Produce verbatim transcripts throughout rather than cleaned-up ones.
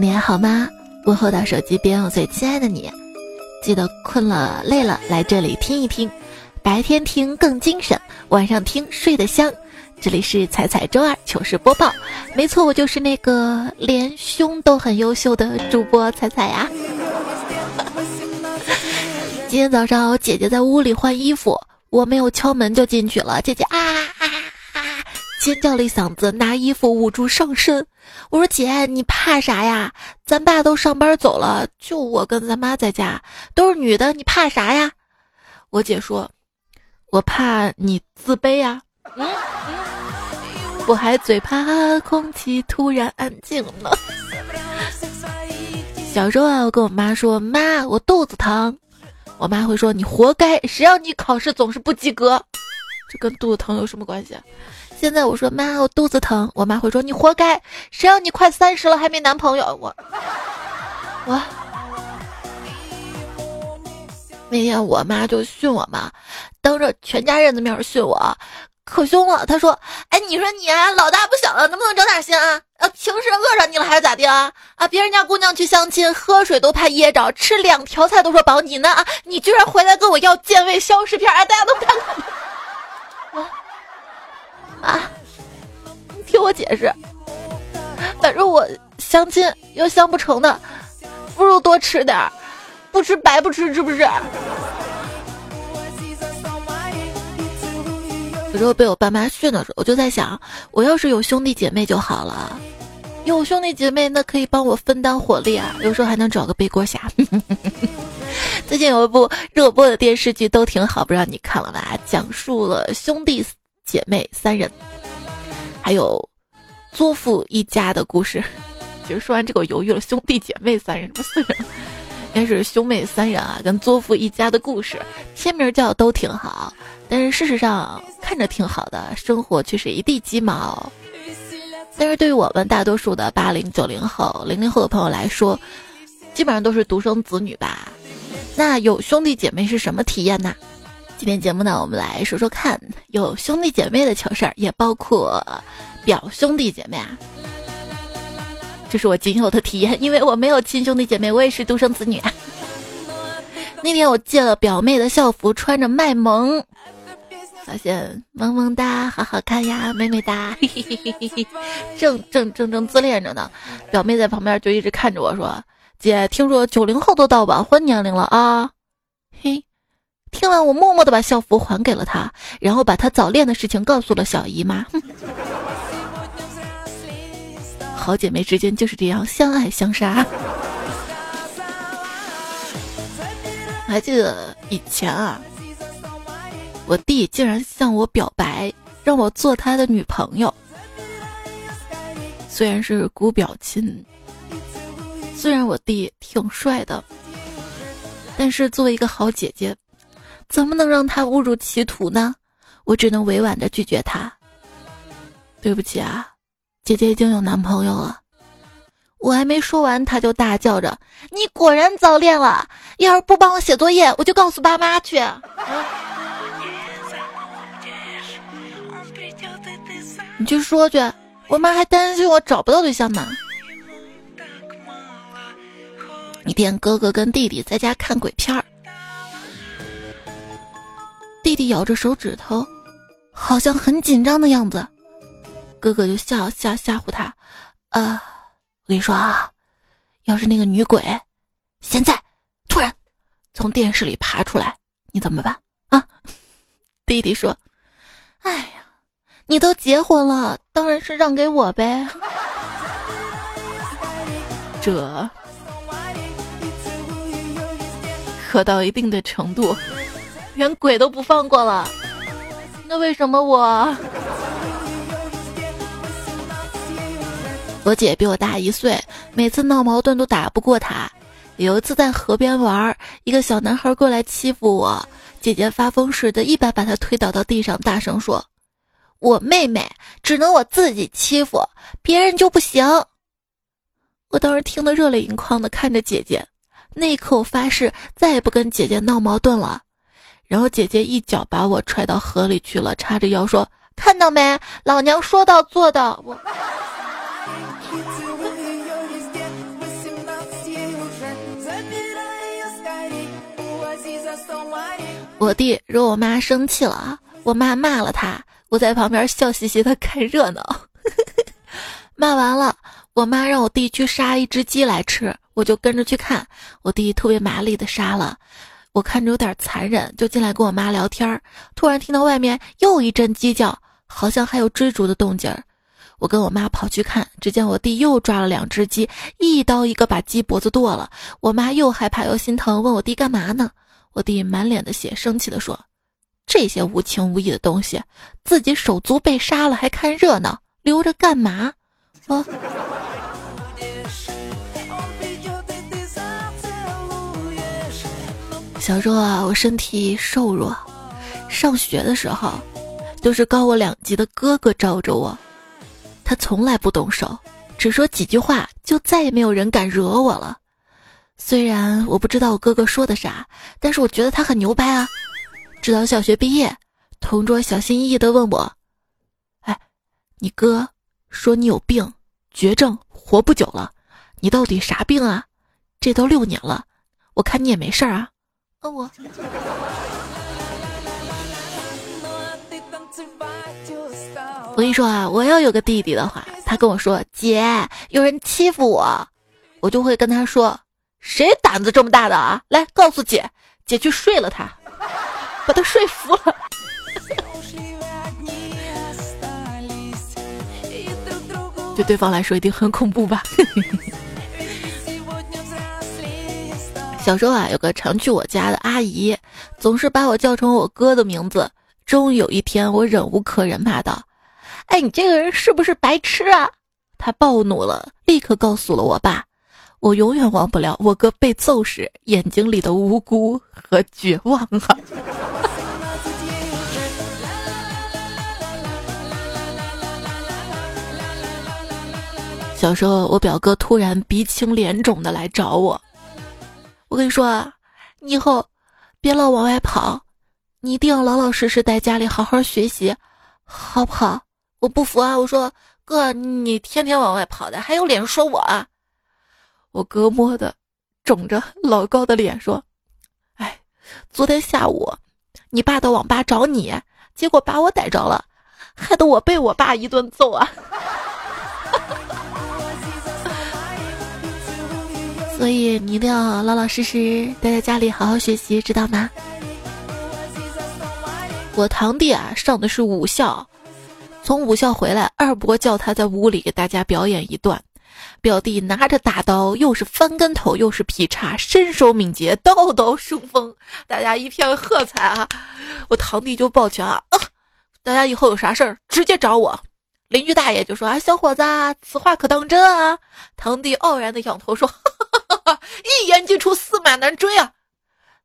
你还好吗？问候到手机边，我最亲爱的你。记得困了累了来这里听一听，白天听更精神，晚上听睡得香。这里是彩彩周二糗事播报，没错，我就是那个连胸都很优秀的主播彩彩呀、啊。今天早上我姐姐在屋里换衣服，我没有敲门就进去了，姐姐啊啊啊尖叫了一嗓子，拿衣服捂住上身。我说姐，你怕啥呀？咱爸都上班走了，就我跟咱妈在家，都是女的，你怕啥呀？我姐说，我怕你自卑呀、啊嗯嗯、我还嘴怕空气突然安静了。小时候啊，我跟我妈说，妈，我肚子疼，我妈会说，你活该，谁让你考试总是不及格，这跟肚子疼有什么关系啊？现在我说，妈，我肚子疼，我妈会说，你活该，谁让你快三十了还没男朋友。我我那天我妈就训我妈，当着全家人的面训我，可凶了。她说，哎，你说你啊，老大不小了，能不能长点心啊？啊，平时饿着你了还是咋地啊？啊，别人家姑娘去相亲，喝水都怕噎着，吃两条菜都说饱，你呢啊，你居然回来跟我要健胃消食片啊！大家都看看我，妈，你听我解释，反正我相亲又相不成的，不如多吃点儿。不吃白不吃，是不是？有时候被我爸妈训的时候，我就在想，我要是有兄弟姐妹就好了，有兄弟姐妹那可以帮我分担火力啊，有时候还能找个背锅侠。最近有一部热播的电视剧都挺好，不知道你看了吧？讲述了兄弟姐妹三人，还有作父一家的故事。其实说完这个，我犹豫了，兄弟姐妹三人，什么四人？应该是兄妹三人啊，跟作父一家的故事，片名叫都挺好，但是事实上看着挺好的，生活却是一地鸡毛。但是对于我们大多数的八零九零后、零零后的朋友来说，基本上都是独生子女吧。那有兄弟姐妹是什么体验呢？今天节目呢，我们来说说看有兄弟姐妹的糗事儿，也包括表兄弟姐妹啊。这是我仅有的体验，因为我没有亲兄弟姐妹，我也是独生子女啊。那天我借了表妹的校服，穿着卖萌，发现萌萌哒，好好看呀，美美哒，嘿嘿嘿嘿，正正正正自恋着呢。表妹在旁边就一直看着我说：“姐，听说九零后都到晚婚年龄了啊？”嘿，听完我默默地把校服还给了她，然后把她早恋的事情告诉了小姨妈。哼，好姐妹之间就是这样相爱相杀。我还记得以前啊，我弟竟然向我表白，让我做他的女朋友。虽然是姑表亲，虽然我弟挺帅的，但是作为一个好姐姐，怎么能让他误入歧途呢？我只能委婉地拒绝他。对不起啊，姐姐已经有男朋友了。我还没说完，她就大叫着，你果然早恋了，要是不帮我写作业，我就告诉爸妈去。啊、你去说去，我妈还担心我找不到对象呢。一天，哥哥跟弟弟在家看鬼片儿，弟弟咬着手指头，好像很紧张的样子。哥哥就笑笑吓唬他，呃，我跟你说啊，要是那个女鬼现在突然从电视里爬出来，你怎么办啊？弟弟说，哎呀，你都结婚了，当然是让给我呗。这可到一定的程度，连鬼都不放过了，那为什么我？我姐比我大一岁，每次闹矛盾都打不过她。有一次在河边玩，一个小男孩过来欺负我，姐姐发疯似的一把把他推倒到地上，大声说，我妹妹只能我自己欺负，别人就不行。我当时听得热泪盈眶的看着姐姐，那一刻我发誓再也不跟姐姐闹矛盾了。然后姐姐一脚把我踹到河里去了，叉着腰说，看到没，老娘说到做到。我我弟惹我妈生气了，我妈骂了他，我在旁边笑嘻嘻的看热闹。骂完了，我妈让我弟去杀一只鸡来吃，我就跟着去看。我弟特别麻利的杀了，我看着有点残忍，就进来跟我妈聊天。突然听到外面又一阵鸡叫，好像还有追逐的动静儿。我跟我妈跑去看，只见我弟又抓了两只鸡，一刀一个把鸡脖子剁了。我妈又害怕又心疼，问我弟干嘛呢？我弟满脸的血，生气地说：“这些无情无义的东西，自己手足被杀了还看热闹，留着干嘛？”啊！小时候啊，我身体瘦弱，上学的时候，就是高我两级的哥哥罩着我。他从来不动手，只说几句话，就再也没有人敢惹我了。虽然我不知道我哥哥说的啥，但是我觉得他很牛掰啊。直到小学毕业，同桌小心翼翼地问我：“哎，你哥说你有病，绝症，活不久了，你到底啥病啊？这都六年了，我看你也没事儿啊。”哦，我。我跟你说啊，我要有个弟弟的话，他跟我说：“姐，有人欺负我。”我就会跟他说：“谁胆子这么大的啊？来，告诉姐，姐去睡了他，把他睡服了。”对对方来说一定很恐怖吧。小时候啊，有个常去我家的阿姨，总是把我叫成我哥的名字。终于有一天，我忍无可忍，骂道：“哎，你这个人是不是白痴啊？”他暴怒了，立刻告诉了我爸。我永远忘不了我哥被揍时眼睛里的无辜和绝望啊。小时候，我表哥突然鼻青脸肿的来找我。我跟你说啊，你以后别老往外跑，你一定要老老实实在家里好好学习，好不好？我不服啊！我说哥，你天天往外跑的，还有脸说我啊？我哥摸的肿着老高的脸说：“哎，昨天下午你爸到网吧找你，结果把我逮着了，害得我被我爸一顿揍啊。”所以你一定要老老实实待在家里好好学习，知道吗？我堂弟啊，上的是武校，从武校回来，二伯叫他在屋里给大家表演一段。表弟拿着大刀，又是翻跟头又是劈叉，身手敏捷，刀刀生锋，大家一片喝彩啊！我堂弟就抱拳啊，啊大家以后有啥事儿直接找我。邻居大爷就说：“啊，小伙子，此话可当真啊？”堂弟傲然的仰头说：“哈哈哈哈，一言既出，驷马难追啊！”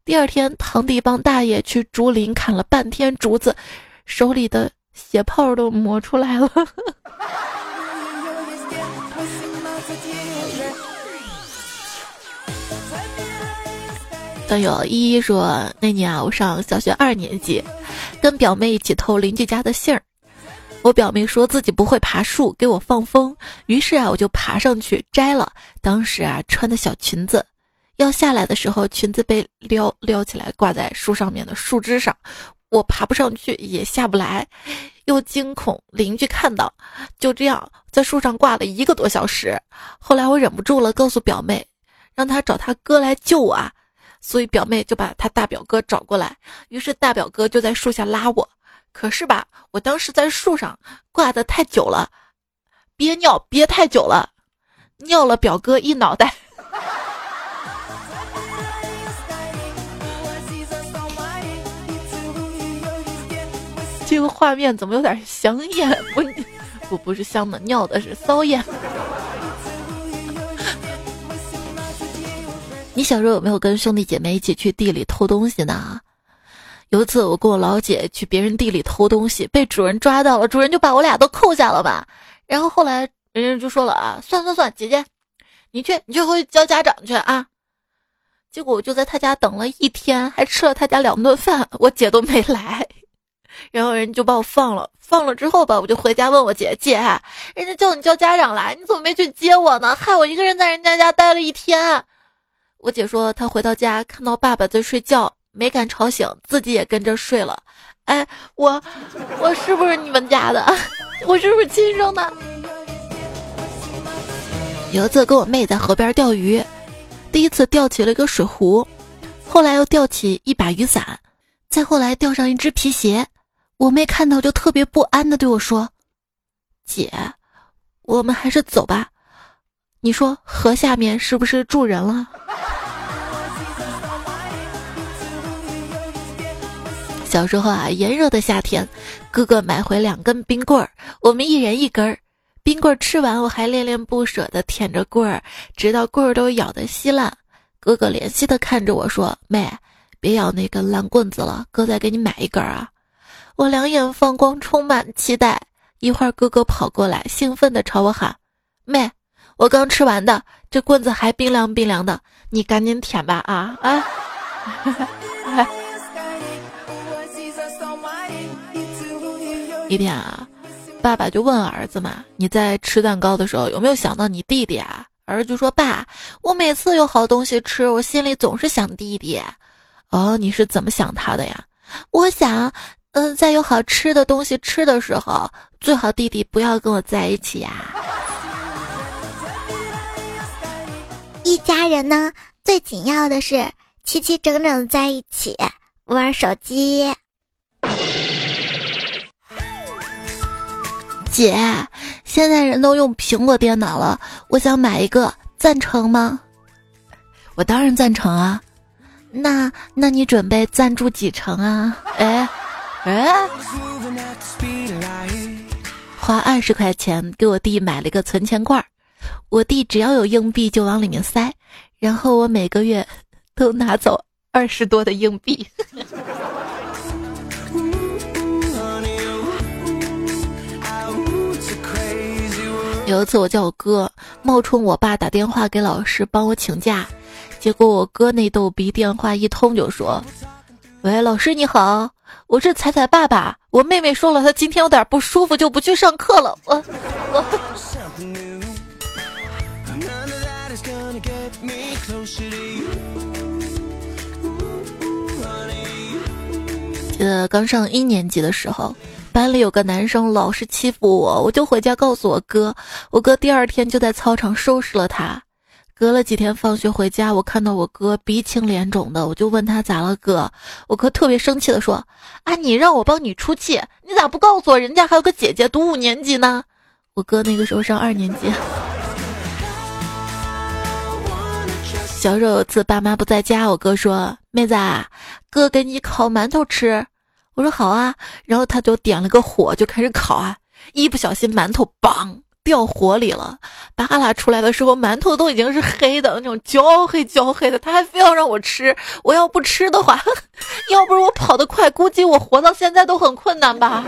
第二天，堂弟帮大爷去竹林砍了半天竹子，手里的血泡都磨出来了。段友依依说：“那年啊，我上小学二年级，跟表妹一起偷邻居家的杏儿。”我表妹说自己不会爬树，给我放风，于是啊，我就爬上去摘了。当时啊，穿的小裙子，要下来的时候，裙子被撩撩起来，挂在树上面的树枝上，我爬不上去，也下不来，又惊恐邻居看到，就这样在树上挂了一个多小时。后来我忍不住了，告诉表妹，让她找她哥来救我啊。所以表妹就把她大表哥找过来，于是大表哥就在树下拉我。可是吧，我当时在树上挂得太久了，憋尿憋太久了，尿了表哥一脑袋。这个画面怎么有点香艳？不，我不是香的，尿的是骚艳。你小时候有没有跟兄弟姐妹一起去地里偷东西呢？有一次我跟我老姐去别人地里偷东西，被主人抓到了，主人就把我俩都扣下了吧。然后后来人家就说了啊，算算算，姐姐，你去你去回去教家长去啊。结果我就在他家等了一天，还吃了他家两顿饭，我姐都没来。然后人就把我放了，放了之后吧，我就回家问我姐，姐，人家叫你叫家长来，你怎么没去接我呢？害我一个人在人家家待了一天。我姐说，她回到家看到爸爸在睡觉，没敢吵醒，自己也跟着睡了。哎，我我是不是你们家的？我是不是亲生的？有一次跟我妹在河边钓鱼，第一次钓起了一个水壶，后来又钓起一把雨伞，再后来钓上一只皮鞋。我妹看到就特别不安地对我说：“姐，我们还是走吧。你说河下面是不是住人了？”小时候啊，炎热的夏天，哥哥买回两根冰棍儿，我们一人一根儿。冰棍儿吃完，我还恋恋不舍地舔着棍儿，直到棍儿都咬得稀烂。哥哥怜惜地看着我说：“妹，别咬那根烂棍子了，哥再给你买一根啊。”我两眼放光，充满期待。一会儿，哥哥跑过来，兴奋地朝我喊：“妹，我刚吃完的，这棍子还冰凉冰凉的，你赶紧舔吧啊！”啊！一天啊，爸爸就问儿子嘛：“你在吃蛋糕的时候有没有想到你弟弟啊？”儿子就说：“爸，我每次有好东西吃，我心里总是想弟弟。”哦，你是怎么想他的呀？我想，嗯、呃，在有好吃的东西吃的时候，最好弟弟不要跟我在一起呀、啊。一家人呢，最紧要的是齐齐整整在一起玩手机。姐，现在人都用苹果电脑了，我想买一个，赞成吗？我当然赞成啊。那那你准备赞助几成啊？哎哎，花二十块钱给我弟买了一个存钱罐，我弟只要有硬币就往里面塞，然后我每个月都拿走二十多的硬币。有一次我叫我哥冒充我爸打电话给老师帮我请假，结果我哥那逗逼电话一通就说：“喂，老师你好，我是彩彩爸爸，我妹妹说了她今天有点不舒服就不去上课了。我”我我记得刚上一年级的时候，班里有个男生老是欺负我，我就回家告诉我哥，我哥第二天就在操场收拾了他。隔了几天放学回家，我看到我哥鼻青脸肿的，我就问他咋了哥，我哥特别生气的说：“啊，你让我帮你出气，你咋不告诉我人家还有个姐姐读五年级呢？”我哥那个时候上二年级。小时候有次爸妈不在家，我哥说：“妹子啊，哥给你烤馒头吃。”我说好啊，然后他就点了个火就开始烤啊，一不小心馒头砰掉火里了，扒拉出来的时候馒头都已经是黑的，那种焦黑焦黑的，他还非要让我吃，我要不吃的话，要不是我跑得快，估计我活到现在都很困难吧。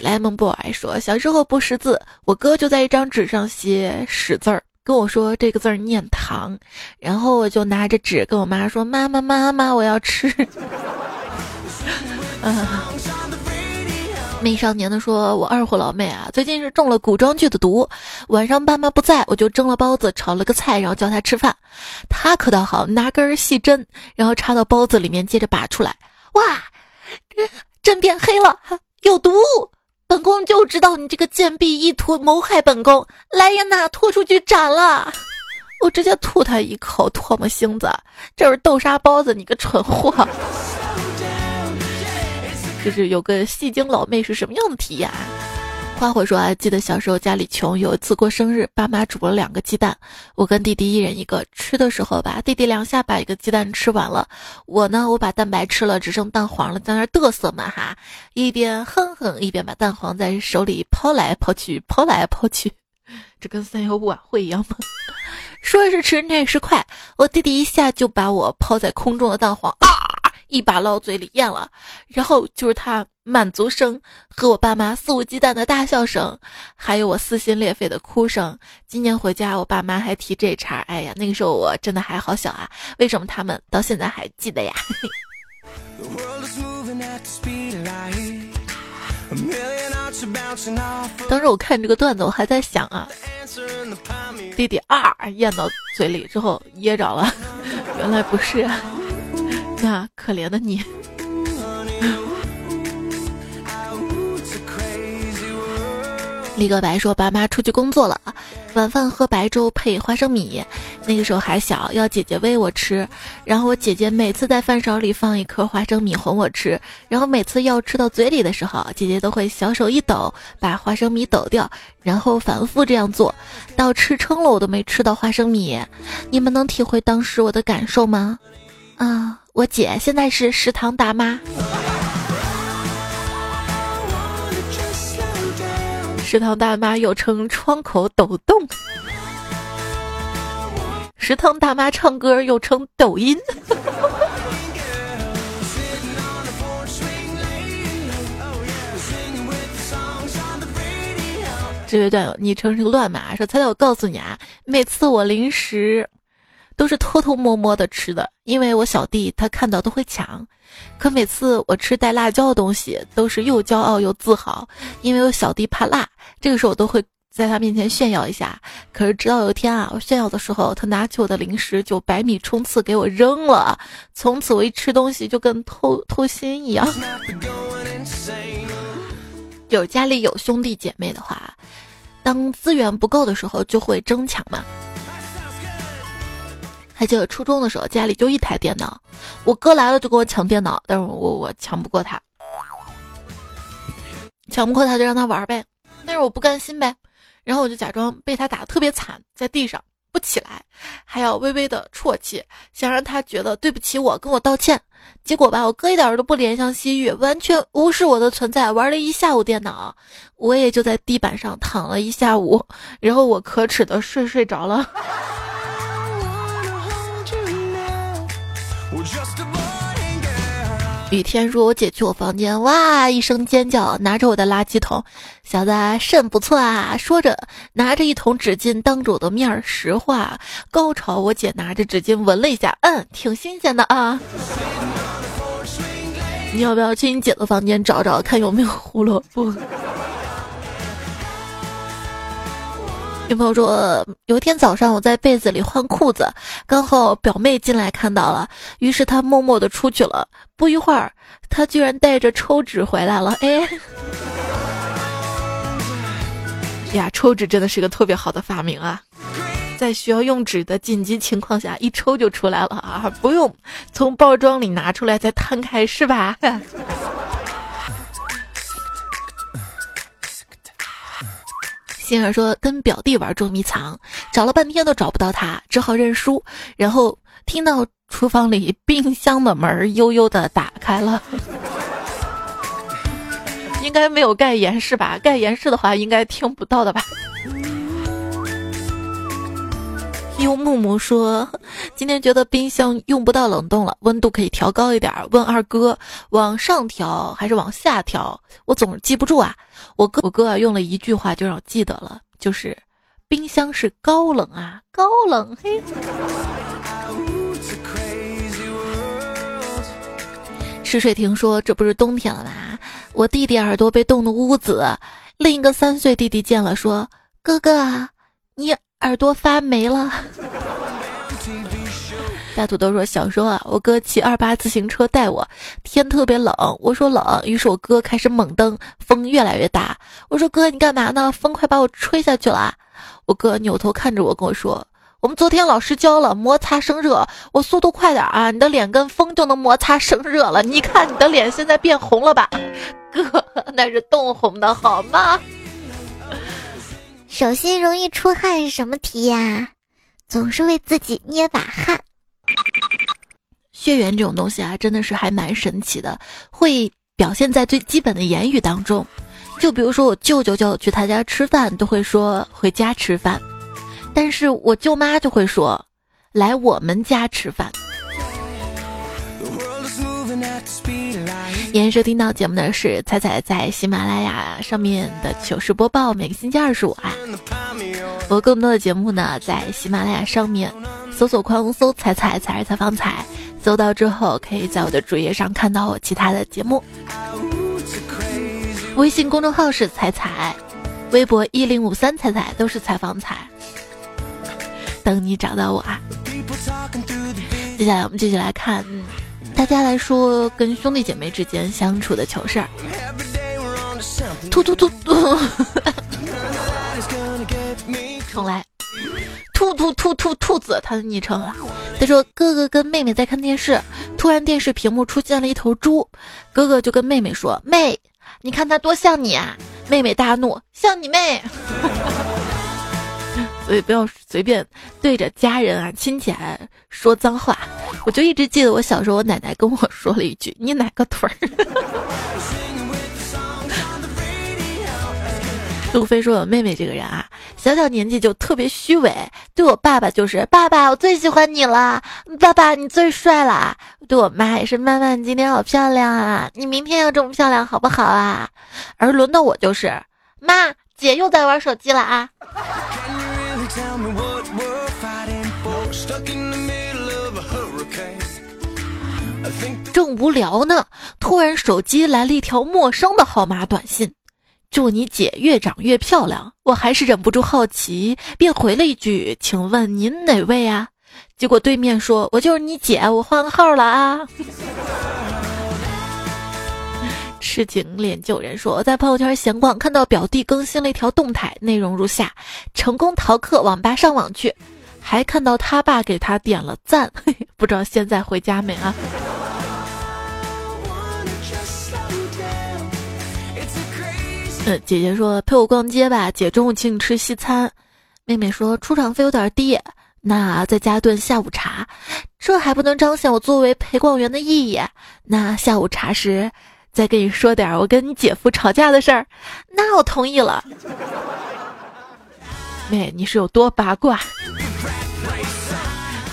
莱蒙布尔说，小时候不识字，我哥就在一张纸上写屎字儿，跟我说这个字儿念糖，然后我就拿着纸跟我妈说：“妈妈妈妈，我要吃。”啊，媚少年的说，我二货老妹啊，最近是中了古装剧的毒，晚上爸妈不在，我就蒸了包子炒了个菜，然后叫他吃饭。他可倒好，拿根细针然后插到包子里面，接着拔出来，哇，针变黑了，有毒，本宫就知道你这个贱婢意图谋害本宫，来人呐，拖出去斩了！我直接吐他一口唾沫星子，这是豆沙包子，你个蠢货！就是有个戏精老妹是什么样的体验？花火说啊，记得小时候家里穷，有一次过生日，爸妈煮了两个鸡蛋，我跟弟弟一人一个。吃的时候吧，弟弟两下把一个鸡蛋吃完了，我呢，我把蛋白吃了，只剩蛋黄了，在那嘚瑟嘛哈，一边哼哼，一边把蛋黄在手里抛来抛去，抛来抛去，这跟三幺五晚会一样吗？说是迟，那是快，我弟弟一下就把我抛在空中的蛋黄啊，一把捞嘴里咽了，然后就是他满足声和我爸妈肆无忌惮的大笑声，还有我撕心裂肺的哭声。今年回家我爸妈还提这茬，哎呀，那个时候我真的还好小啊，为什么他们到现在还记得呀？当时我看这个段子，我还在想啊，弟弟二咽到嘴里之后噎着了，原来不是啊，那可怜的你。李个白说：“爸妈出去工作了，晚饭喝白粥配花生米。那个时候还小，要姐姐喂我吃。然后我姐姐每次在饭勺里放一颗花生米哄我吃，然后每次要吃到嘴里的时候，姐姐都会小手一抖，把花生米抖掉，然后反复这样做，到吃撑了我都没吃到花生米。你们能体会当时我的感受吗？啊，我姐现在是食堂大妈。”食堂大妈又称窗口抖动，食堂大妈唱歌又称抖音。这位段友昵称是个乱码，说：“猜猜我告诉你啊，每次我零食都是偷偷摸摸的吃的，因为我小弟他看到都会抢。可每次我吃带辣椒的东西，都是又骄傲又自豪，因为我小弟怕辣。这个时候我都会在他面前炫耀一下。可是直到有一天啊，我炫耀的时候，他拿起我的零食就百米冲刺给我扔了。从此我一吃东西就跟偷偷心一样。”有家里有兄弟姐妹的话，当资源不够的时候就会争抢嘛。还记得初中的时候，家里就一台电脑，我哥来了就跟我抢电脑，但是我我抢不过他，抢不过他就让他玩呗，但是我不甘心呗，然后我就假装被他打得特别惨，在地上不起来，还要微微的啜泣，想让他觉得对不起我，跟我道歉。结果吧，我哥一点都不怜香惜玉，完全无视我的存在，玩了一下午电脑，我也就在地板上躺了一下午，然后我可耻的睡睡着了。雨天说：“我姐去我房间，哇一声尖叫，拿着我的垃圾桶，小子肾不错啊。”说着拿着一桶纸巾当着我的面实话高潮。我姐拿着纸巾闻了一下，嗯，挺新鲜的啊。你要不要去你姐的房间找找看有没有胡萝卜？有朋友说，有一天早上我在被子里换裤子，刚好表妹进来看到了，于是她默默地出去了。不一会儿，她居然带着抽纸回来了。哎，呀，抽纸真的是个特别好的发明啊！在需要用纸的紧急情况下，一抽就出来了啊，不用从包装里拿出来再摊开，是吧？欣儿说，跟表弟玩捉迷藏，找了半天都找不到他，只好认输。然后听到厨房里冰箱的门悠悠地打开了，应该没有盖严实吧？盖严实的话，应该听不到的吧？幽木木说，今天觉得冰箱用不到冷冻了，温度可以调高一点，问二哥往上调还是往下调，我总是记不住啊。我哥我哥啊用了一句话就让我记得了，就是冰箱是高冷啊，高冷嘿。石水亭说，这不是冬天了吗？我弟弟耳朵被冻得乌紫，另一个三岁弟弟见了说，哥哥啊，你耳朵发霉了。大土豆说，小时候啊，我哥骑二八自行车带我，天特别冷，我说冷，于是我哥开始猛蹬，风越来越大，我说哥你干嘛呢？风快把我吹下去了。我哥扭头看着我跟我说，我们昨天老师教了摩擦生热，我速度快点啊，你的脸跟风就能摩擦生热了，你看你的脸现在变红了吧。哥，那是冻红的好吗？手心容易出汗是什么题呀？总是为自己捏把汗。血缘这种东西啊，真的是还蛮神奇的，会表现在最基本的言语当中。就比如说，我舅舅叫我去他家吃饭，都会说回家吃饭，但是我舅妈就会说来我们家吃饭。延收听到节目的是彩彩在喜马拉雅上面的糗事播报，每个星期二十五啊。我更多的节目呢，在喜马拉雅上面搜索框搜“彩彩彩采访彩”，搜到之后可以在我的主页上看到我其他的节目。微信公众号是彩彩，微博一零五三彩彩，都是采访彩。等你找到我啊！接下来我们继续来看，嗯、大家来说跟兄弟姐妹之间相处的糗事儿。突突突突！重来。兔兔兔兔兔子，他的昵称了。他说，哥哥跟妹妹在看电视，突然电视屏幕出现了一头猪，哥哥就跟妹妹说：“妹，你看它多像你啊！”妹妹大怒：“像你妹！”所以不要随便对着家人啊、亲戚啊说脏话。我就一直记得我小时候，我奶奶跟我说了一句：“你哪个腿儿？”杜飞说：“我妹妹这个人啊，小小年纪就特别虚伪，对我爸爸就是爸爸，我最喜欢你了，爸爸你最帅了。对我妈也是妈妈，你今天好漂亮啊，你明天要这么漂亮好不好啊？而轮到我就是妈，姐又在玩手机了啊。”正无聊呢，突然手机来了一条陌生的号码短信。祝你姐越长越漂亮，我还是忍不住好奇，便回了一句：“请问您哪位啊？”结果对面说：“我就是你姐，我换号了啊。”痴情脸旧人说：“我在朋友圈闲逛，看到表弟更新了一条动态，内容如下：成功逃课网吧上网去，还看到他爸给他点了赞，不知道现在回家没啊。”嗯，姐姐说：“陪我逛街吧，姐中午请你吃西餐。”妹妹说：“出场费有点低，那再加顿下午茶。”这还不能彰显我作为陪逛员的意义。那下午茶时再跟你说点我跟你姐夫吵架的事儿。那我同意了。妹，你是有多八卦？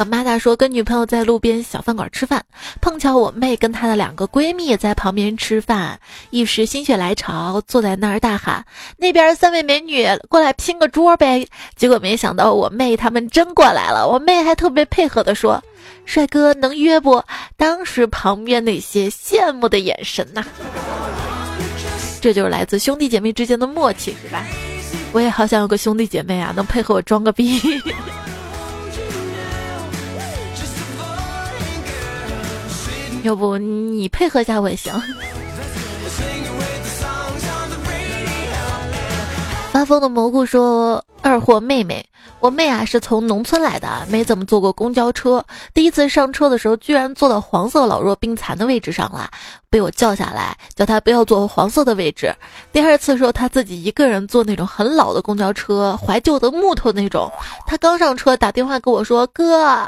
妈妈说，跟女朋友在路边小饭馆吃饭，碰巧我妹跟她的两个闺蜜在旁边吃饭，一时心血来潮，坐在那儿大喊：“那边三位美女过来拼个桌呗！”结果没想到我妹他们真过来了，我妹还特别配合的说：“帅哥能约不？”当时旁边那些羡慕的眼神呐、啊，这就是来自兄弟姐妹之间的默契，是吧？我也好想有个兄弟姐妹啊，能配合我装个逼。要不你配合一下我也行。发疯的蘑菇说：“二货妹妹，我妹啊是从农村来的，没怎么坐过公交车。第一次上车的时候，居然坐到黄色老弱病残的位置上了，被我叫下来，叫她不要坐黄色的位置。第二次的时候，她自己一个人坐那种很老的公交车，怀旧的木头那种。她刚上车，打电话跟我说：‘哥，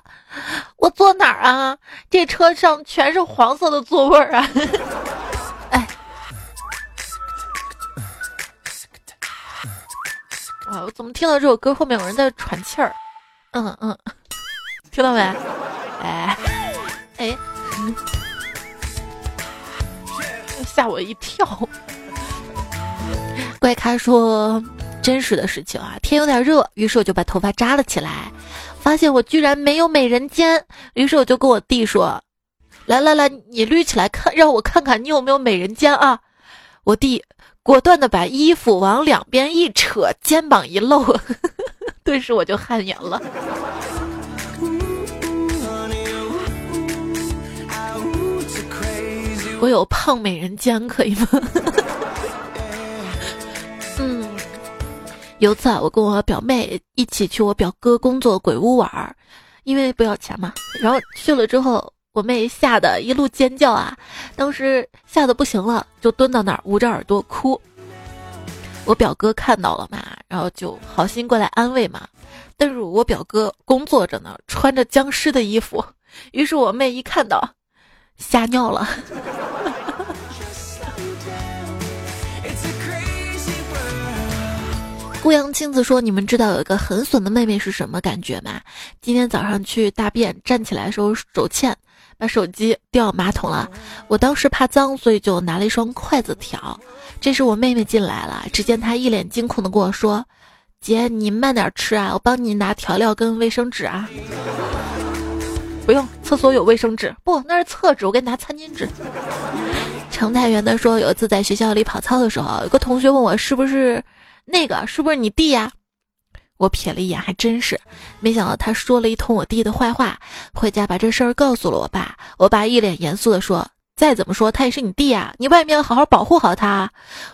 我坐哪儿啊？这车上全是黄色的座位啊！’”哎。我怎么听到这首歌后面有人在喘气儿？嗯嗯，听到没？哎哎、嗯，吓我一跳！怪咖说：“真实的事情啊，天有点热，于是我就把头发扎了起来，发现我居然没有美人尖，于是我就跟我弟说：‘来来来，你捋起来看，让我看看你有没有美人尖啊！’我弟。”果断的把衣服往两边一扯，肩膀一露，呵呵，顿时我就汗颜了。我有胖美人尖可以吗？嗯，有次啊，我跟我表妹一起去我表哥工作鬼屋玩，因为不要钱嘛。然后去了之后，我妹吓得一路尖叫啊，当时吓得不行了，就蹲到那儿捂着耳朵哭。我表哥看到了嘛，然后就好心过来安慰嘛。但是我表哥工作着呢，穿着僵尸的衣服，于是我妹一看到，吓尿了。顾阳亲自说：“你们知道有一个很损的妹妹是什么感觉吗？今天早上去大便，站起来的时候手欠，把手机掉马桶了。我当时怕脏，所以就拿了一双筷子条。这时我妹妹进来了，只见她一脸惊恐的跟我说：‘姐，你慢点吃啊，我帮你拿调料跟卫生纸啊。’不用，厕所有卫生纸，不，那是厕纸，我给你拿餐巾纸。”程太原的说，有一次在学校里跑操的时候，有个同学问我是不是那个是不是你弟呀、啊？我瞥了一眼，还真是。没想到他说了一通我弟的坏话，回家把这事儿告诉了我爸。我爸一脸严肃的说，再怎么说他也是你弟啊，你外面好好保护好他。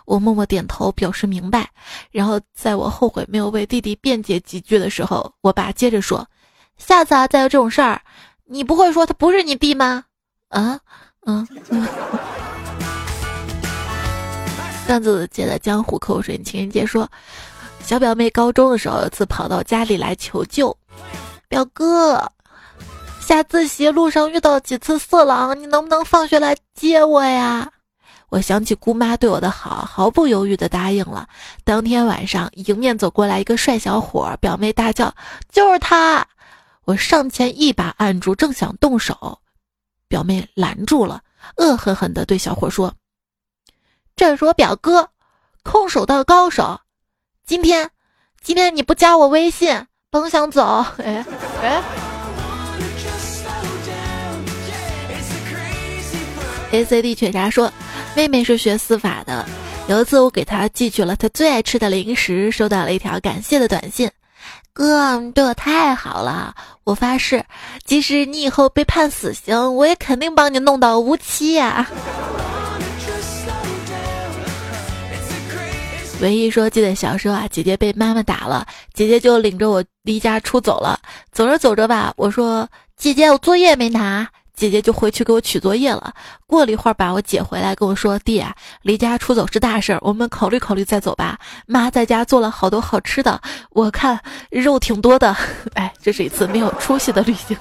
我默默点头表示明白。然后在我后悔没有为弟弟辩解几句的时候，我爸接着说，下次啊再有这种事儿，你不会说他不是你弟吗？啊嗯嗯。段子姐的江湖口水情人节说，小表妹高中的时候有一次跑到家里来求救，表哥，下自习路上遇到几次色狼，你能不能放学来接我呀？我想起姑妈对我的好，毫不犹豫地答应了。当天晚上，迎面走过来一个帅小伙，表妹大叫，就是他！我上前一把按住，正想动手，表妹拦住了，恶狠狠地对小伙说，这是我表哥，空手道高手，今天今天你不加我微信，甭想走。哎哎 A C D 犬啥说，妹妹是学司法的，有一次我给她寄去了她最爱吃的零食，收到了一条感谢的短信，哥，你对我太好了，我发誓即使你以后被判死刑，我也肯定帮你弄到无期呀、啊。唯一说，记得小时候啊，姐姐被妈妈打了，姐姐就领着我离家出走了。走着走着吧，我说姐姐，我作业没拿，姐姐就回去给我取作业了。过了一会儿吧，我姐回来跟我说，弟啊，离家出走是大事儿，我们考虑考虑再走吧。妈在家做了好多好吃的，我看肉挺多的。哎，这是一次没有出息的旅行。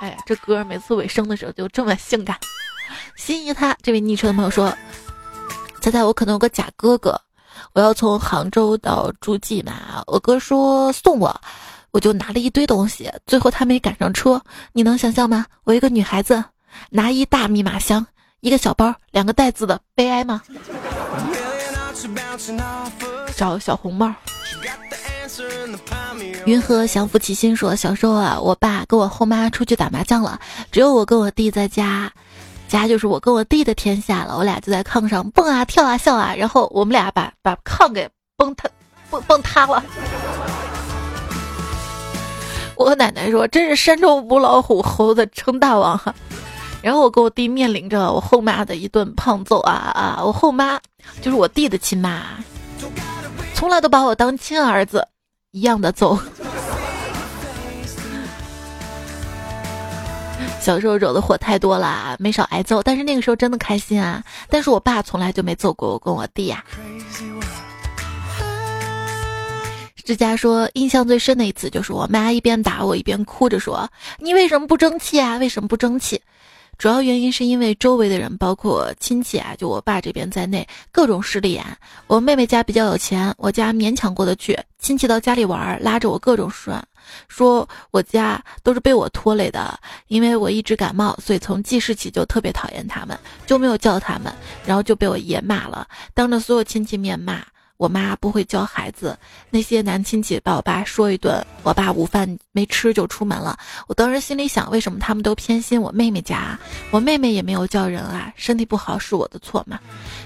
哎呀，这歌每次尾声的时候就这么性感。心仪他这位昵称的朋友说，猜猜我可能有个假哥哥，我要从杭州到诸暨嘛，我哥说送我，我就拿了一堆东西，最后他没赶上车，你能想象吗？我一个女孩子拿一大密码箱，一个小包，两个袋子的悲哀吗？找小红帽。云和降服其心说，小时候啊，我爸跟我后妈出去打麻将了，只有我跟我弟在家，家就是我跟我弟的天下了，我俩就在炕上蹦啊跳啊笑啊，然后我们俩把把炕给蹦塌蹦蹦塌了。我奶奶说，真是山中无老虎，猴子称大王哈。然后我跟我弟面临着我后妈的一顿胖揍啊啊！我后妈就是我弟的亲妈，从来都把我当亲儿子一样的揍。小时候惹的祸太多了，没少挨揍，但是那个时候真的开心啊！但是我爸从来就没揍过我跟我弟呀、啊。之家说，印象最深的一次就是我妈一边打我一边哭着说，你为什么不争气啊，为什么不争气？主要原因是因为周围的人，包括亲戚啊，就我爸这边在内，各种势利眼。我妹妹家比较有钱，我家勉强过得去，亲戚到家里玩，拉着我各种涮，说我家都是被我拖累的，因为我一直感冒，所以从记事起就特别讨厌他们，就没有叫他们，然后就被我爷骂了，当着所有亲戚面骂。我妈不会教孩子，那些男亲戚把我爸说一顿，我爸午饭没吃就出门了。我当时心里想，为什么他们都偏心我妹妹家？我妹妹也没有叫人啊，身体不好是我的错嘛。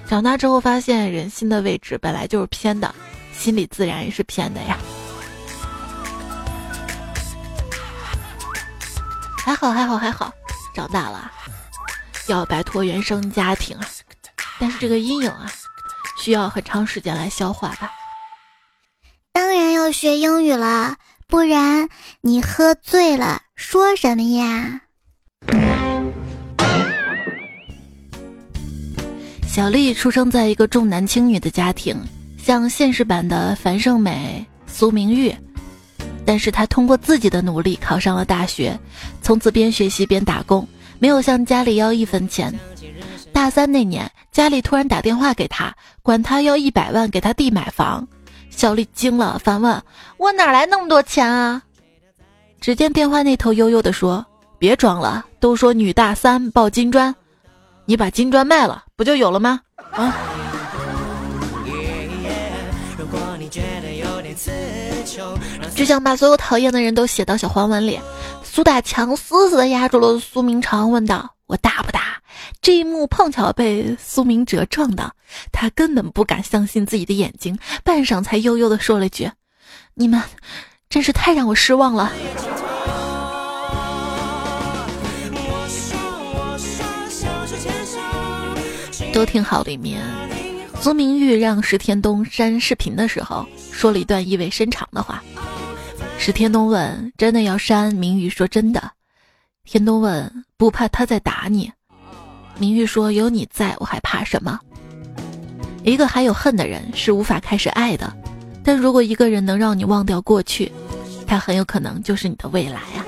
长大之后发现，人心的位置本来就是偏的，心里自然也是偏的呀。还好还好还好，长大了，要摆脱原生家庭啊，但是这个阴影啊，需要很长时间来消化吧。当然要学英语了，不然你喝醉了说什么呀？小丽出生在一个重男轻女的家庭，像现实版的樊胜美、苏明玉，但是她通过自己的努力考上了大学，从此边学习边打工，没有向家里要一分钱。大三那年，家里突然打电话给他，管他要一百万给他弟买房。小丽惊了，反问，我哪来那么多钱啊？只见电话那头悠悠地说，别装了，都说女大三抱金砖，你把金砖卖了不就有了吗？啊！就想把所有讨厌的人都写到小黄文里。苏大强死死地压住了苏明长，问道：“我打不打？”这一幕碰巧被苏明哲撞到，他根本不敢相信自己的眼睛，半晌才悠悠地说了句：“你们真是太让我失望了。”都挺好。里面苏明玉让石天东删视频的时候说了一段意味深长的话。石天东问：“真的要删？”明玉说：“真的。”天东问：“不怕他再打你？”明玉说：“有你在，我还怕什么？”一个还有恨的人是无法开始爱的，但如果一个人能让你忘掉过去，他很有可能就是你的未来啊。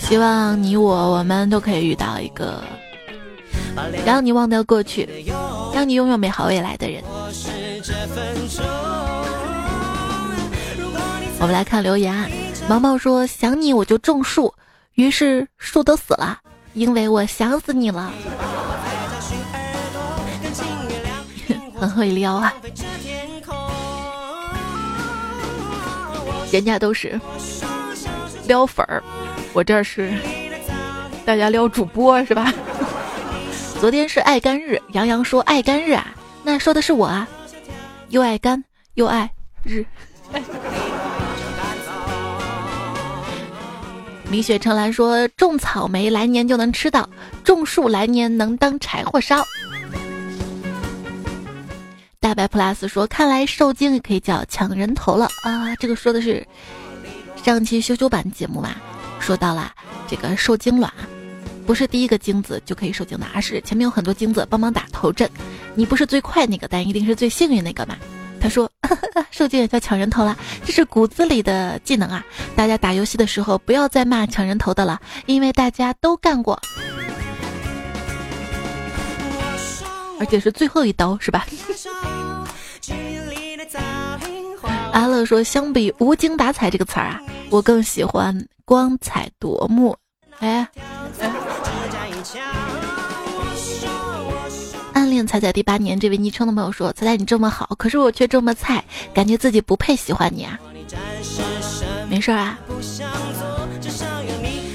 希望你我我们都可以遇到一个让你忘掉过去，让你拥有美好未来的人。我们来看留言。毛毛说：“想你我就种树，于是树都死了，因为我想死你了。”很会撩啊，人家都是撩粉儿，我这是大家撩主播是吧？昨天是爱干日，杨洋说：“爱干日啊，那说的是我啊，又爱干又爱日。”米雪成兰说：“种草莓来年就能吃到，种树来年能当柴火烧。”大白 plus 说：“看来受精也可以叫抢人头了啊！”这个说的是上期羞羞版节目啊，说到了这个受精卵，不是第一个精子就可以受精的，而是前面有很多精子帮忙打头阵，你不是最快那个，但一定是最幸运那个嘛。他说：“呵呵，受精也叫抢人头了，这是骨子里的技能啊！大家打游戏的时候不要再骂抢人头的了，因为大家都干过，而且是最后一刀，是吧？”阿乐说：“相比无精打采这个词儿啊，我更喜欢光彩夺目。”哎，哎暗恋彩彩第八年这位昵称的朋友说：“彩彩你这么好，可是我却这么菜，感觉自己不配喜欢你啊。”没事啊，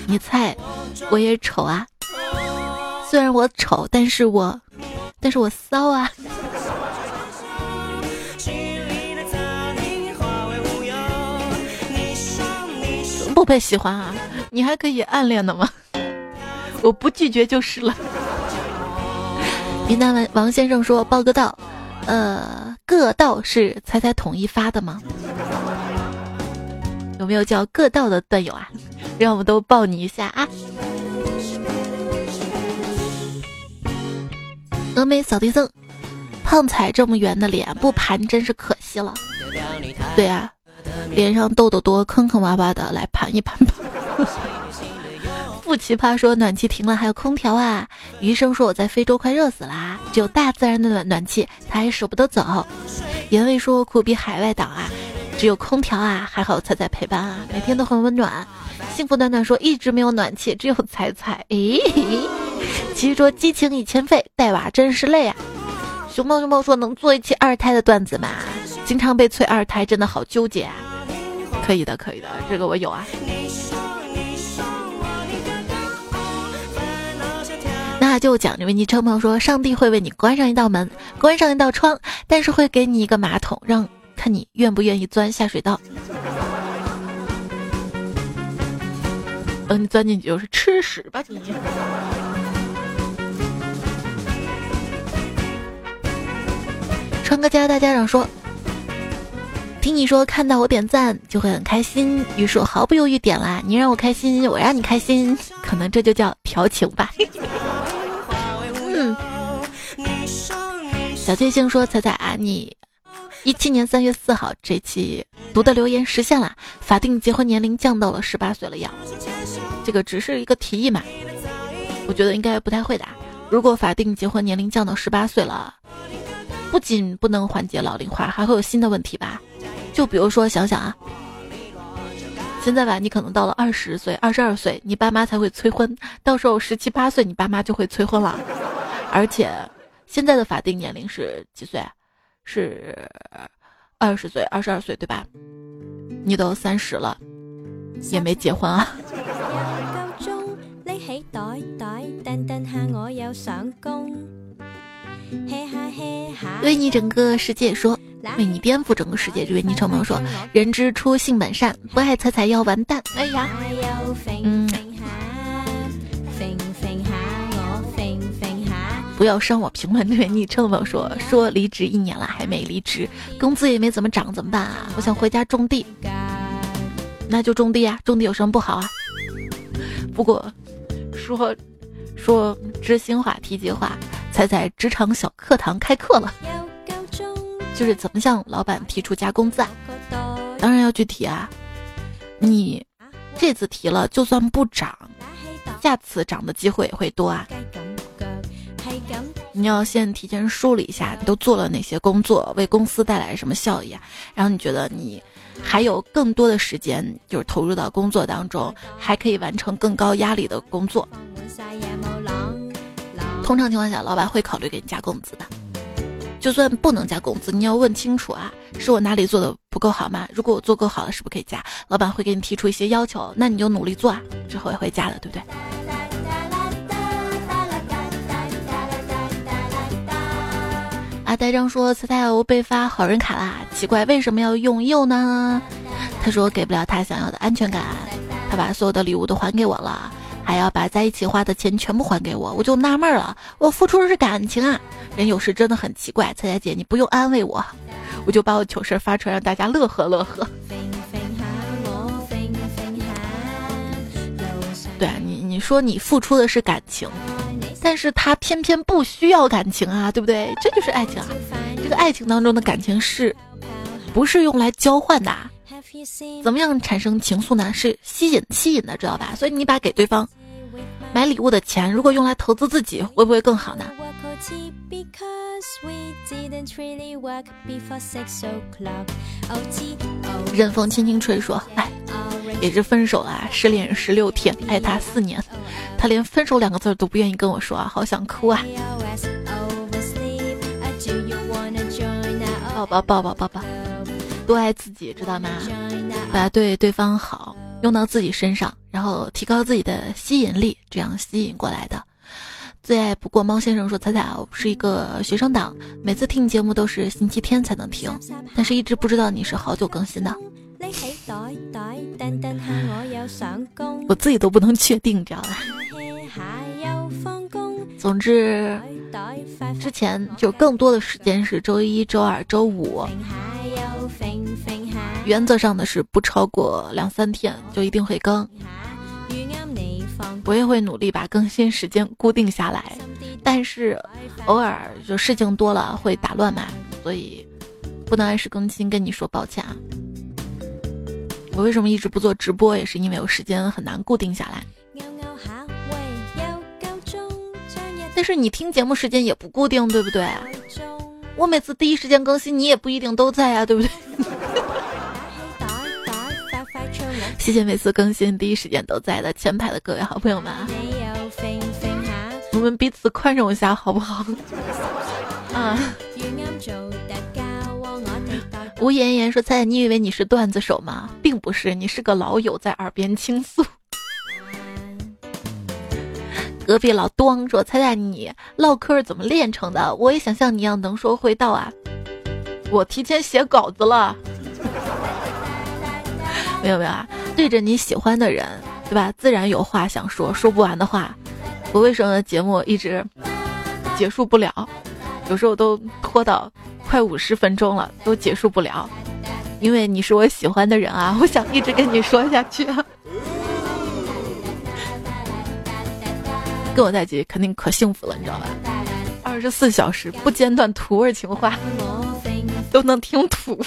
你菜，我也丑啊。虽然我丑，但是我。但是我骚啊。不配喜欢啊，你还可以暗恋的吗？我不拒绝就是了。云南王王先生说：“报个到，呃，各道是彩彩统一发的吗？有没有叫各道的段友啊？让我们都抱你一下啊！”峨眉扫地僧：“胖彩这么圆的脸不盘真是可惜了。”对啊，脸上痘痘多，坑坑洼洼的，来盘一盘吧。不奇葩说：“暖气停了，还有空调啊。”余生说：“我在非洲快热死啦，只有大自然的暖暖气，他还舍不得走。”言卫说：“苦逼海外党啊，只有空调啊，还好彩彩陪伴啊，每天都很温暖。”幸福暖暖说：“一直没有暖气，只有彩彩。”咦？其实说：“激情已千倍，带娃真是累啊。”熊猫熊猫说：“能做一期二胎的段子吗？经常被催二胎，真的好纠结啊。”可以的，可以的，这个我有啊。那就讲这位昵称朋友说：“上帝会为你关上一道门，关上一道窗，但是会给你一个马桶，让看你愿不愿意钻下水道。等你钻进去就是吃屎吧你。”川哥家大家长说：“听你说看到我点赞就会很开心，于是我毫不犹豫点啦。你让我开心，我让你开心，可能这就叫调情吧。”嗯。小确幸说：“彩彩啊，你一七年三月四号这期读的留言实现了，法定结婚年龄降到了十八岁了要。”这个只是一个提议嘛，我觉得应该不太会的。如果法定结婚年龄降到十八岁了，不仅不能缓解老龄化，还会有新的问题吧？就比如说，想想啊，现在吧，你可能到了二十岁、二十二岁，你爸妈才会催婚；到时候十七八岁，你爸妈就会催婚了。而且，现在的法定年龄是几岁？是二十岁、二十二岁，对吧？你都三十了，也没结婚啊。为你整个世界说，为你颠覆整个世界。这位昵称朋友说，人之初性本善，不爱财财要完蛋。哎呀，嗯，不要伤我评论。这位昵称朋友说，说离职一年了还没离职，工资也没怎么涨，怎么办啊？我想回家种地。那就种地啊，种地有什么不好啊？不过说说知心话题及话，才在职场小课堂开课了，就是怎么向老板提出加工资啊？当然要去提啊！你这次提了，就算不涨，下次涨的机会也会多啊！你要先提前梳理一下，你都做了哪些工作，为公司带来什么效益啊？然后你觉得你还有更多的时间，就是投入到工作当中，还可以完成更高压力的工作。通常情况下，老板会考虑给你加工资的。就算不能加工资，你要问清楚啊，是我哪里做的不够好吗？如果我做够好了，是不是可以加？老板会给你提出一些要求，那你就努力做啊，之后也会加的，对不对？阿呆张说，蔡太后被发好人卡啦，奇怪为什么要用又呢？他说给不了他想要的安全感，他把所有的礼物都还给我了，还要把在一起花的钱全部还给我，我就纳闷了，我付出的是感情啊，人有时真的很奇怪。蔡佳姐，你不用安慰我，我就把我糗事发出来，让大家乐呵乐呵。对啊，你你说你付出的是感情，但是他偏偏不需要感情啊，对不对？这就是爱情啊！这个爱情当中的感情是不是用来交换的啊？怎么样产生情愫呢？是吸引吸引的，知道吧？所以你把给对方买礼物的钱，如果用来投资自己，会不会更好呢？任风轻轻吹说，哎，也是分手啊，失恋十六天，爱他四年，他连分手两个字都不愿意跟我说啊，好想哭啊！抱抱抱抱抱抱，多爱自己，知道吗？把对对方好用到自己身上，然后提高自己的吸引力，这样吸引过来的。最爱不过猫先生说，彩彩，我是一个学生党，每次听节目都是星期天才能听，但是一直不知道你是好久更新的。我自己都不能确定，知道吧？总之之前就更多的时间是周一周二周五，原则上的是不超过两三天就一定会更。我也会努力把更新时间固定下来，但是偶尔就事情多了会打乱嘛，所以不能按时更新，跟你说抱歉啊。我为什么一直不做直播，也是因为我时间很难固定下来。但是你听节目时间也不固定，对不对？我每次第一时间更新，你也不一定都在啊，对不对？谢谢每次更新第一时间都在的前排的各位好朋友们，我们彼此宽容一下好不好啊？吴妍妍说，猜你以为你是段子手吗？并不是，你是个老友在耳边倾诉。隔壁老东说，猜猜你唠嗑怎么练成的？我也想像你一样能说会道啊。我提前写稿子了。没有没有啊，对着你喜欢的人，对吧？自然有话想说，说不完的话。我为什么节目一直结束不了？有时候都拖到快五十分钟了，都结束不了。因为你是我喜欢的人啊，我想一直跟你说下去啊。跟我在一起肯定可幸福了，你知道吧？二十四小时不间断土味情话，都能听土。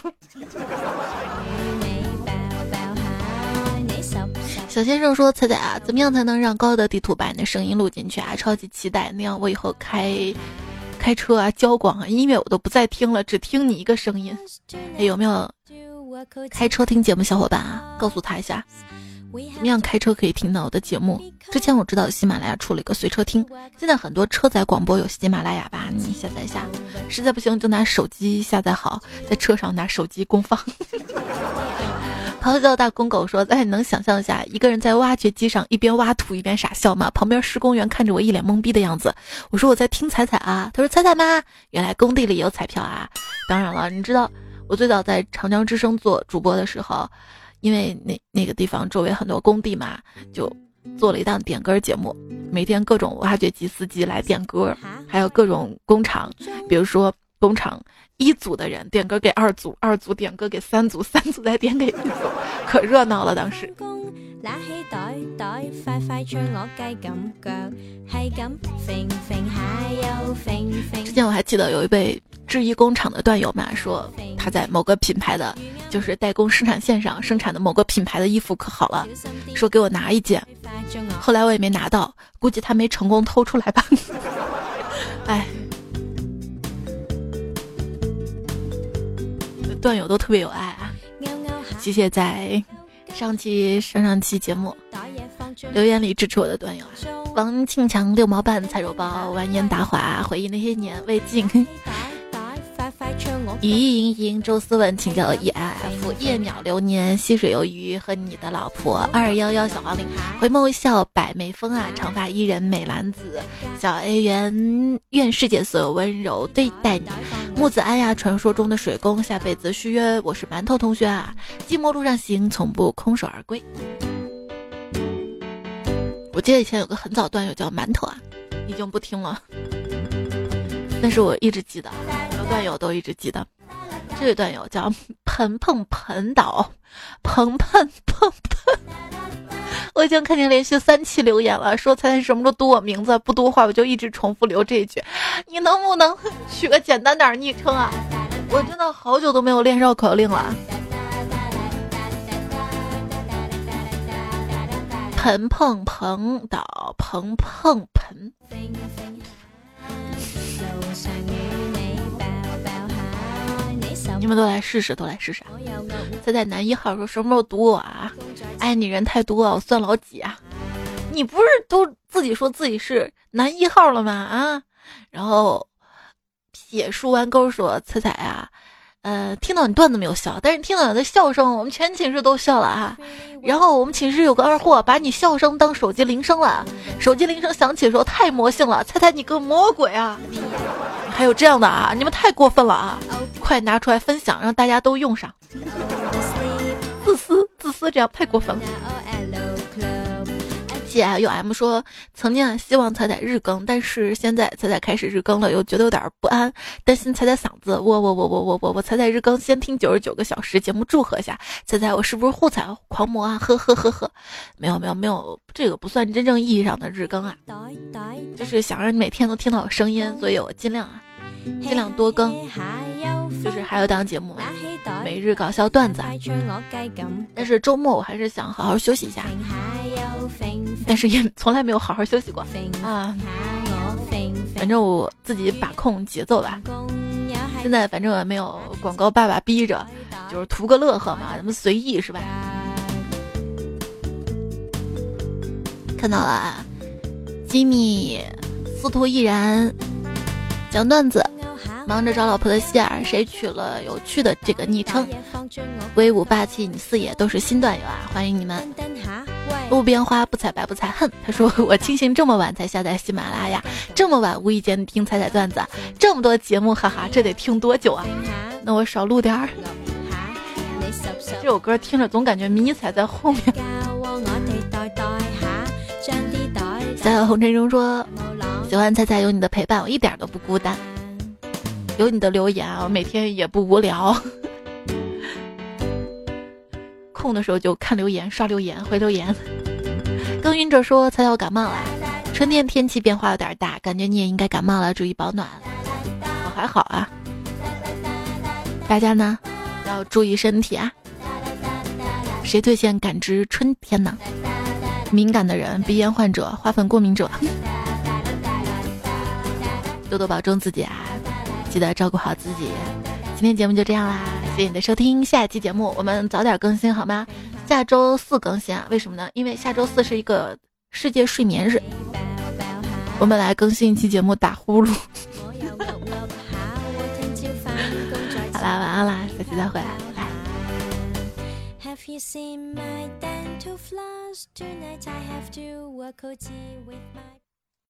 小先生说，彩彩啊，怎么样才能让高德地图把你的声音录进去啊？超级期待，那样我以后开开车啊、交广啊、音乐我都不再听了，只听你一个声音。哎，有没有开车听节目小伙伴啊？告诉他一下，同样开车可以听到我的节目。之前我知道喜马拉雅出了一个随车听，现在很多车载广播有喜马拉雅吧，你下载一下，实在不行就拿手机下载好，在车上拿手机公放。朋友叫大公狗说，哎，能想象一下一个人在挖掘机上一边挖土一边傻笑吗？旁边施工员看着我一脸懵逼的样子，我说我在听彩彩啊，他说彩彩吗？原来工地里有彩票啊。当然了，你知道我最早在长江之声做主播的时候，因为那那个地方周围很多工地嘛，就做了一档点歌节目，每天各种挖掘机司机来点歌，还有各种工厂，比如说工厂一组的人点歌给二组，二组点歌给三组，三组再点给一组，可热闹了。当时之前我还记得有一位制衣工厂的段友嘛，说他在某个品牌的就是代工生产线上生产的某个品牌的衣服可好了，说给我拿一件，后来我也没拿到，估计他没成功偷出来吧。哎，段友都特别有爱啊！谢谢在上期上上期节目留言里支持我的段友啊！王庆强、六毛半、菜肉包、完颜达华、回忆那些年、魏晋、一意盈盈、周思文、请教 E F、 夜鸟流年、溪水鱿鱼和你的老婆、二幺幺、小黄领、回眸一笑、百媚风啊、长发伊人、美兰子、小 A 圆，愿世界所有温柔对待你。木子安呀，传说中的水工，下辈子续约我是馒头同学啊。寂寞路上行，从不空手而归。我记得以前有个很早段友叫馒头啊，已经不听了，但是我一直记得，我的段友都一直记得。这位段友叫盆碰盆岛，盆碰碰碰。我已经看见连续三期留言了，说猜猜什么时候读我名字，不读话我就一直重复留这一句，你能不能取个简单点昵称啊？我真的好久都没有练绕口令了。盆碰盆岛，盆碰盆。你们都来试试，都来试试。猜猜男一号说什么时候堵我啊？哎，你人太多啊，我算老几啊？你不是都自己说自己是男一号了吗？啊，然后撇书弯钩说猜猜啊，呃，听到你段子没有笑，但是听到你的笑声，我们全寝室都笑了啊。然后我们寝室有个二货把你笑声当手机铃声了，手机铃声响起的时候太魔性了，猜猜你个魔鬼啊！还有这样的啊，你们太过分了啊！快拿出来分享，让大家都用上。自私自私，这样太过分了。姐 U M 说，曾经啊希望彩彩日更，但是现在彩彩开始日更了，又觉得有点不安，担心彩彩嗓子。我我我我我我我彩彩日更先听九十九个小时节目，祝贺一下彩彩，我是不是护彩狂魔啊？呵呵呵呵，没有没有没有，这个不算真正意义上的日更啊，就是想让你每天都听到我声音，所以我尽量啊。尽量多更，就是还有档节目每日搞笑段子，但是周末我还是想好好休息一下，但是也从来没有好好休息过啊。反正我自己把控节奏吧，现在反正也没有广告爸爸逼着，就是图个乐呵嘛，咱们随意是吧。看到了吉米、司徒亦然、讲段子忙着找老婆的希尔，谁取了有趣的这个昵称？威武霸气，你四爷都是新段友啊，欢迎你们！路边花不采白不采恨，他说我庆幸这么晚才下载喜马拉雅，这么晚无意间听彩彩段子，这么多节目，哈哈，这得听多久啊？那我少录点儿。这首歌听着总感觉迷彩在后面。在红尘中说。喜欢彩彩，有你的陪伴，我一点都不孤单。有你的留言，我每天也不无聊。空的时候就看留言、刷留言、回留言。耕耘者说：“彩彩，我感冒了。春天天气变化有点大，感觉你也应该感冒了，注意保暖。”我还好啊。大家呢，要注意身体啊。谁最先感知春天呢？敏感的人、鼻炎患者、花粉过敏者。多多保重自己啊，记得照顾好自己。今天节目就这样啦，谢谢你的收听，下一期节目我们早点更新好吗？下周四更新啊？为什么呢？因为下周四是一个世界睡眠日，我们来更新一期节目打呼噜。好啦，晚安啦，下期再回来，拜拜。